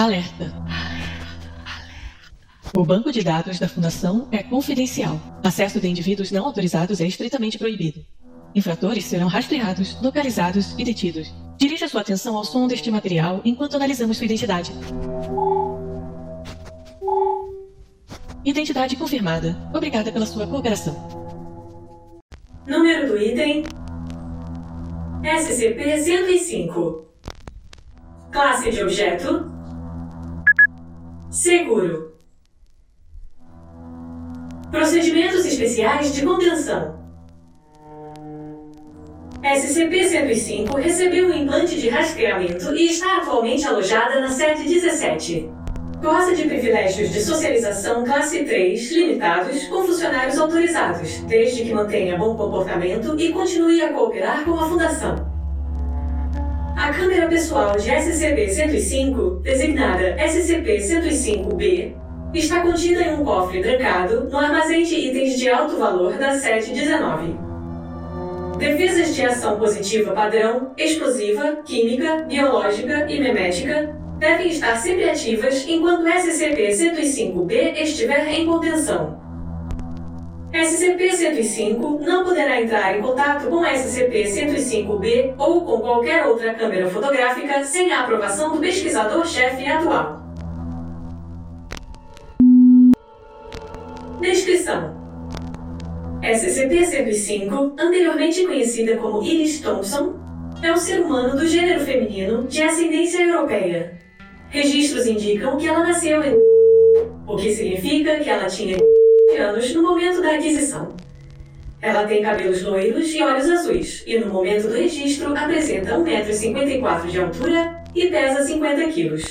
Alerta! O banco de dados da Fundação é confidencial. Acesso de indivíduos não autorizados é estritamente proibido. Infratores serão rastreados, localizados e detidos. Dirija sua atenção ao som deste material enquanto analisamos sua identidade. Identidade confirmada. Obrigada pela sua cooperação. Número do item: SCP-105. Classe de objeto: seguro. Procedimentos especiais de contenção. SCP-105 recebeu um implante de rastreamento e está atualmente alojada na 717. Goza de privilégios de socialização classe 3 limitados com funcionários autorizados, desde que mantenha bom comportamento e continue a cooperar com a Fundação. A câmera pessoal de SCP-105, designada SCP-105-B, está contida em um cofre trancado no armazém de itens de alto valor da 719. Defesas de ação positiva padrão, explosiva, química, biológica e memética devem estar sempre ativas enquanto SCP-105-B estiver em contenção. SCP-105 não poderá entrar em contato com SCP-105-B ou com qualquer outra câmera fotográfica sem a aprovação do pesquisador-chefe atual. Descrição: SCP-105, anteriormente conhecida como Iris Thompson, é um ser humano do gênero feminino de ascendência europeia. Registros indicam que ela nasceu em... o que significa que ela tinha... anos no momento da aquisição. Ela tem cabelos loiros e olhos azuis, e no momento do registro apresenta 1,54 m de altura e pesa 50 kg.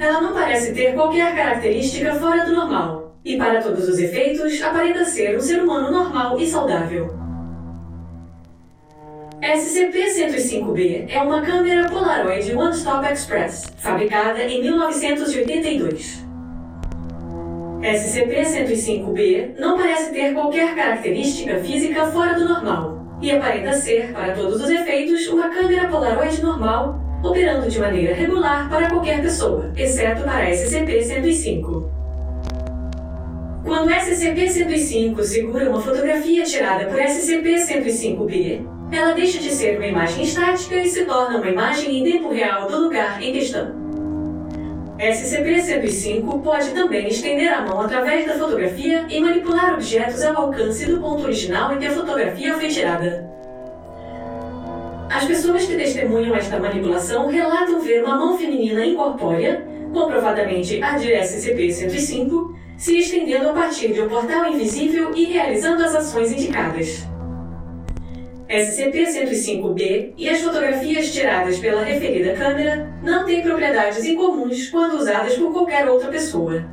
Ela não parece ter qualquer característica fora do normal, e para todos os efeitos aparenta ser um ser humano normal e saudável. SCP-105-B é uma câmera Polaroid One Stop Express, fabricada em 1982. SCP-105-B não parece ter qualquer característica física fora do normal, e aparenta ser, para todos os efeitos, uma câmera Polaroid normal, operando de maneira regular para qualquer pessoa, exceto para SCP-105. Quando SCP-105 segura uma fotografia tirada por SCP-105-B, ela deixa de ser uma imagem estática e se torna uma imagem em tempo real do lugar em questão. SCP-105 pode também estender a mão através da fotografia e manipular objetos ao alcance do ponto original em que a fotografia foi tirada. As pessoas que testemunham esta manipulação relatam ver uma mão feminina incorpórea, comprovadamente a de SCP-105, se estendendo a partir de um portal invisível e realizando as ações indicadas. SCP-105-B e as fotografias tiradas pela referida câmera não têm propriedades incomuns quando usadas por qualquer outra pessoa.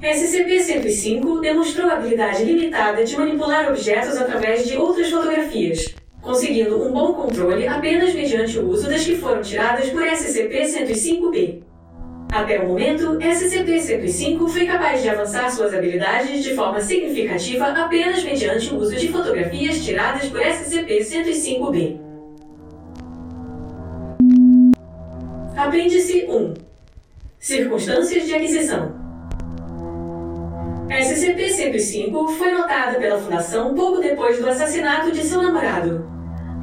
SCP-105 demonstrou habilidade limitada de manipular objetos através de outras fotografias, conseguindo um bom controle apenas mediante o uso das que foram tiradas por SCP-105-B. Até o momento, SCP-105 foi capaz de avançar suas habilidades de forma significativa apenas mediante o uso de fotografias tiradas por SCP-105-B. Apêndice 1: Circunstâncias de aquisição. SCP-105 foi notada pela Fundação pouco depois do assassinato de seu namorado.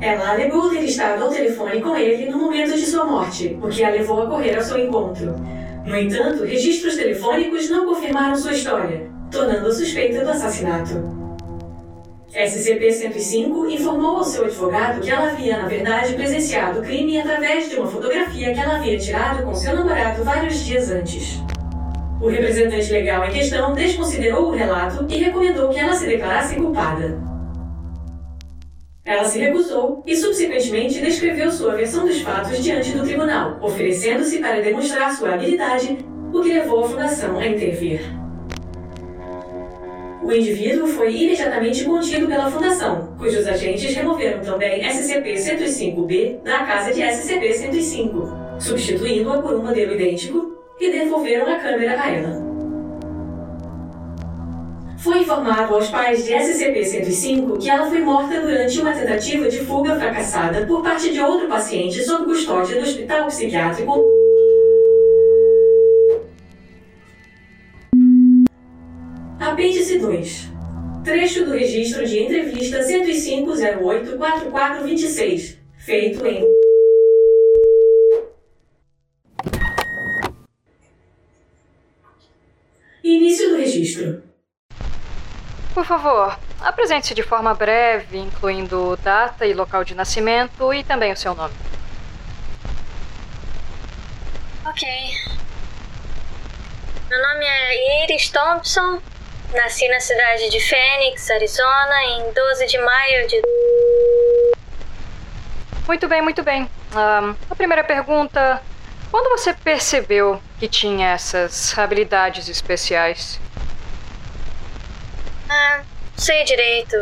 Ela alegou ter estado ao telefone com ele no momento de sua morte, o que a levou a correr ao seu encontro. No entanto, registros telefônicos não confirmaram sua história, tornando-a suspeita do assassinato. SCP-105 informou ao seu advogado que ela havia, na verdade, presenciado o crime através de uma fotografia que ela havia tirado com seu namorado vários dias antes. O representante legal em questão desconsiderou o relato e recomendou que ela se declarasse culpada. Ela se recusou e, subsequentemente, descreveu sua versão dos fatos diante do tribunal, oferecendo-se para demonstrar sua habilidade, o que levou a Fundação a intervir. O indivíduo foi imediatamente contido pela Fundação, cujos agentes removeram também SCP-105-B da casa de SCP-105, substituindo-a por um modelo idêntico e devolveram a câmera a ela. Foi informado aos pais de SCP-105 que ela foi morta durante uma tentativa de fuga fracassada por parte de outro paciente sob custódia do hospital psiquiátrico. Apêndice 2. Trecho do registro de entrevista 105-08-4426, feito em... Início do registro. Por favor, apresente-se de forma breve, incluindo data e local de nascimento e também o seu nome. Ok. Meu nome é Iris Thompson. Nasci na cidade de Phoenix, Arizona, em 12 de maio de... Muito bem, muito bem. A primeira pergunta... Quando você percebeu que tinha essas habilidades especiais? Não sei direito.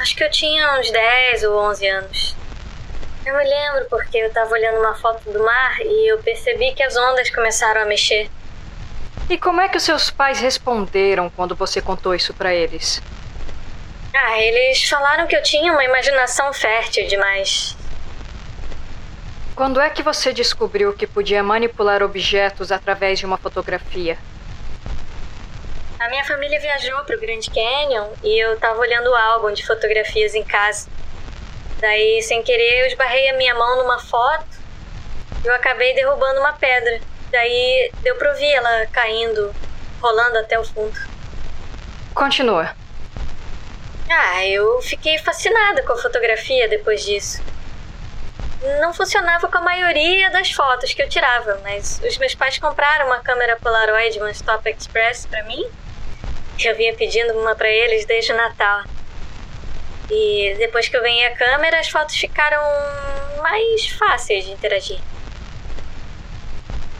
Acho que eu tinha uns 10 ou 11 anos. Eu me lembro porque eu estava olhando uma foto do mar e eu percebi que as ondas começaram a mexer. E como é que os seus pais responderam quando você contou isso pra eles? Eles falaram que eu tinha uma imaginação fértil demais. Quando é que você descobriu que podia manipular objetos através de uma fotografia? A minha família viajou para o Grand Canyon e eu estava olhando o álbum de fotografias em casa. Daí, sem querer, eu esbarrei a minha mão numa foto e eu acabei derrubando uma pedra. Daí, deu para ouvir ela caindo, rolando até o fundo. Continua. Eu fiquei fascinada com a fotografia depois disso. Não funcionava com a maioria das fotos que eu tirava, mas os meus pais compraram uma câmera Polaroid One Stop Express pra mim, que eu vinha pedindo uma pra eles desde o Natal. E depois que eu ganhei a câmera, as fotos ficaram mais fáceis de interagir.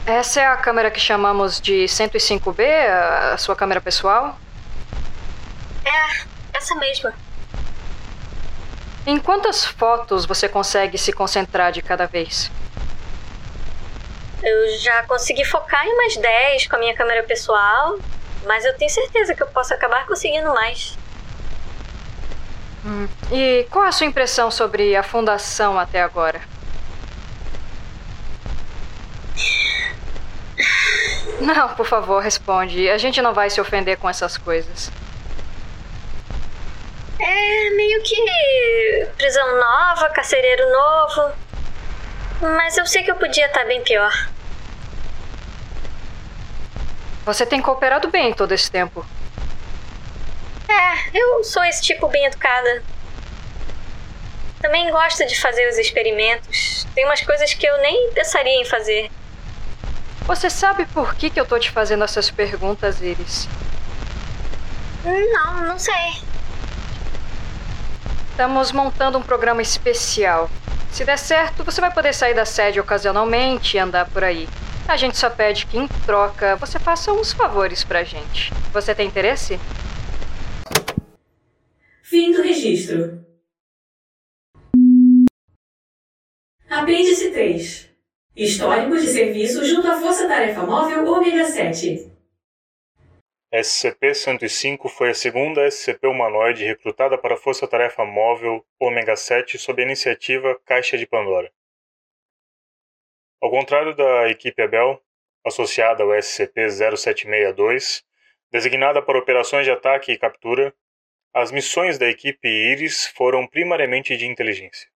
Essa é a câmera que chamamos de 105-B, a sua câmera pessoal? Essa mesma. Em quantas fotos você consegue se concentrar de cada vez? Eu já consegui focar em umas 10 com a minha câmera pessoal, mas eu tenho certeza que eu posso acabar conseguindo mais. E qual é a sua impressão sobre a fundação até agora? Não, por favor, responde. A gente não vai se ofender com essas coisas. Meio que prisão nova, carcereiro novo. Mas eu sei que eu podia estar bem pior. Você tem cooperado bem todo esse tempo. Eu sou esse tipo bem educada. Também gosto de fazer os experimentos. Tem umas coisas que eu nem pensaria em fazer. Você sabe por que eu tô te fazendo essas perguntas, Iris? Não sei. Estamos montando um programa especial. Se der certo, você vai poder sair da sede ocasionalmente e andar por aí. A gente só pede que, em troca, você faça uns favores pra gente. Você tem interesse? Fim do registro. Apêndice 3. Histórico de serviço junto à Força-Tarefa Móvel Ômega 7. SCP-105 foi a segunda SCP humanoide recrutada para a Força-Tarefa Móvel Ômega 7 sob a iniciativa Caixa de Pandora. Ao contrário da equipe Abel, associada ao SCP-0762, designada para operações de ataque e captura, as missões da equipe Iris foram primariamente de inteligência.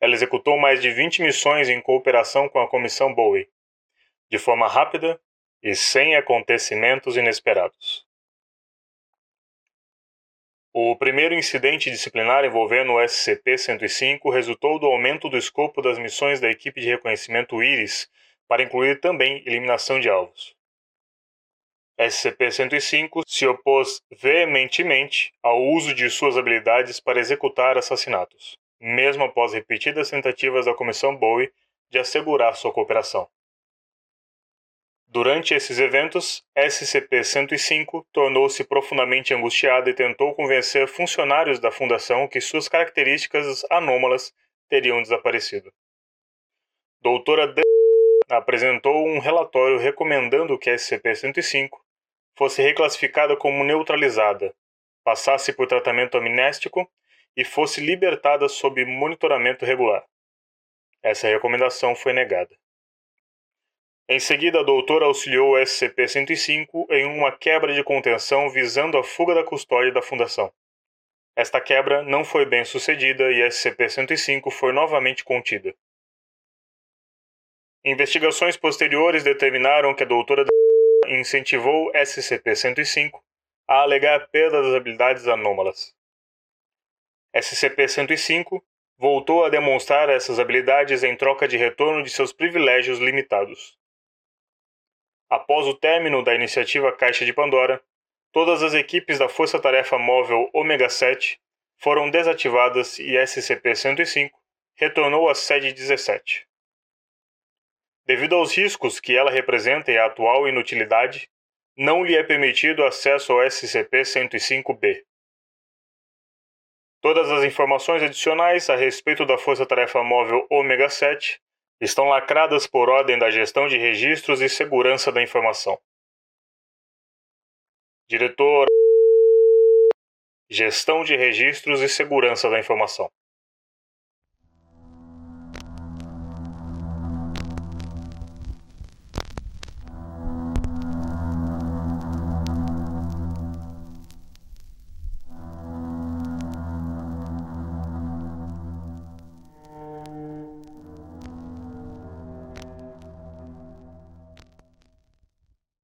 Ela executou mais de 20 missões em cooperação com a Comissão Bowie, de forma rápida e sem acontecimentos inesperados. O primeiro incidente disciplinar envolvendo o SCP-105 resultou do aumento do escopo das missões da equipe de reconhecimento Iris para incluir também eliminação de alvos. SCP-105 se opôs veementemente ao uso de suas habilidades para executar assassinatos, mesmo após repetidas tentativas da Comissão Bowie de assegurar sua cooperação. Durante esses eventos, SCP-105 tornou-se profundamente angustiada e tentou convencer funcionários da Fundação que suas características anômalas teriam desaparecido. Doutora D. apresentou um relatório recomendando que SCP-105 fosse reclassificada como neutralizada, passasse por tratamento amnésico e fosse libertada sob monitoramento regular. Essa recomendação foi negada. Em seguida, a doutora auxiliou o SCP-105 em uma quebra de contenção visando a fuga da custódia da Fundação. Esta quebra não foi bem sucedida e SCP-105 foi novamente contida. Investigações posteriores determinaram que a doutora D. incentivou SCP-105 a alegar perda das habilidades anômalas. SCP-105 voltou a demonstrar essas habilidades em troca de retorno de seus privilégios limitados. Após o término da iniciativa Caixa de Pandora, todas as equipes da Força-Tarefa Móvel Ômega 7 foram desativadas e SCP-105 retornou à Sede 17. Devido aos riscos que ela representa e à atual inutilidade, não lhe é permitido acesso ao SCP-105-B. Todas as informações adicionais a respeito da Força-Tarefa Móvel Ômega 7 estão lacradas por ordem da Gestão de Registros e Segurança da Informação. Diretor, Gestão de Registros e Segurança da Informação.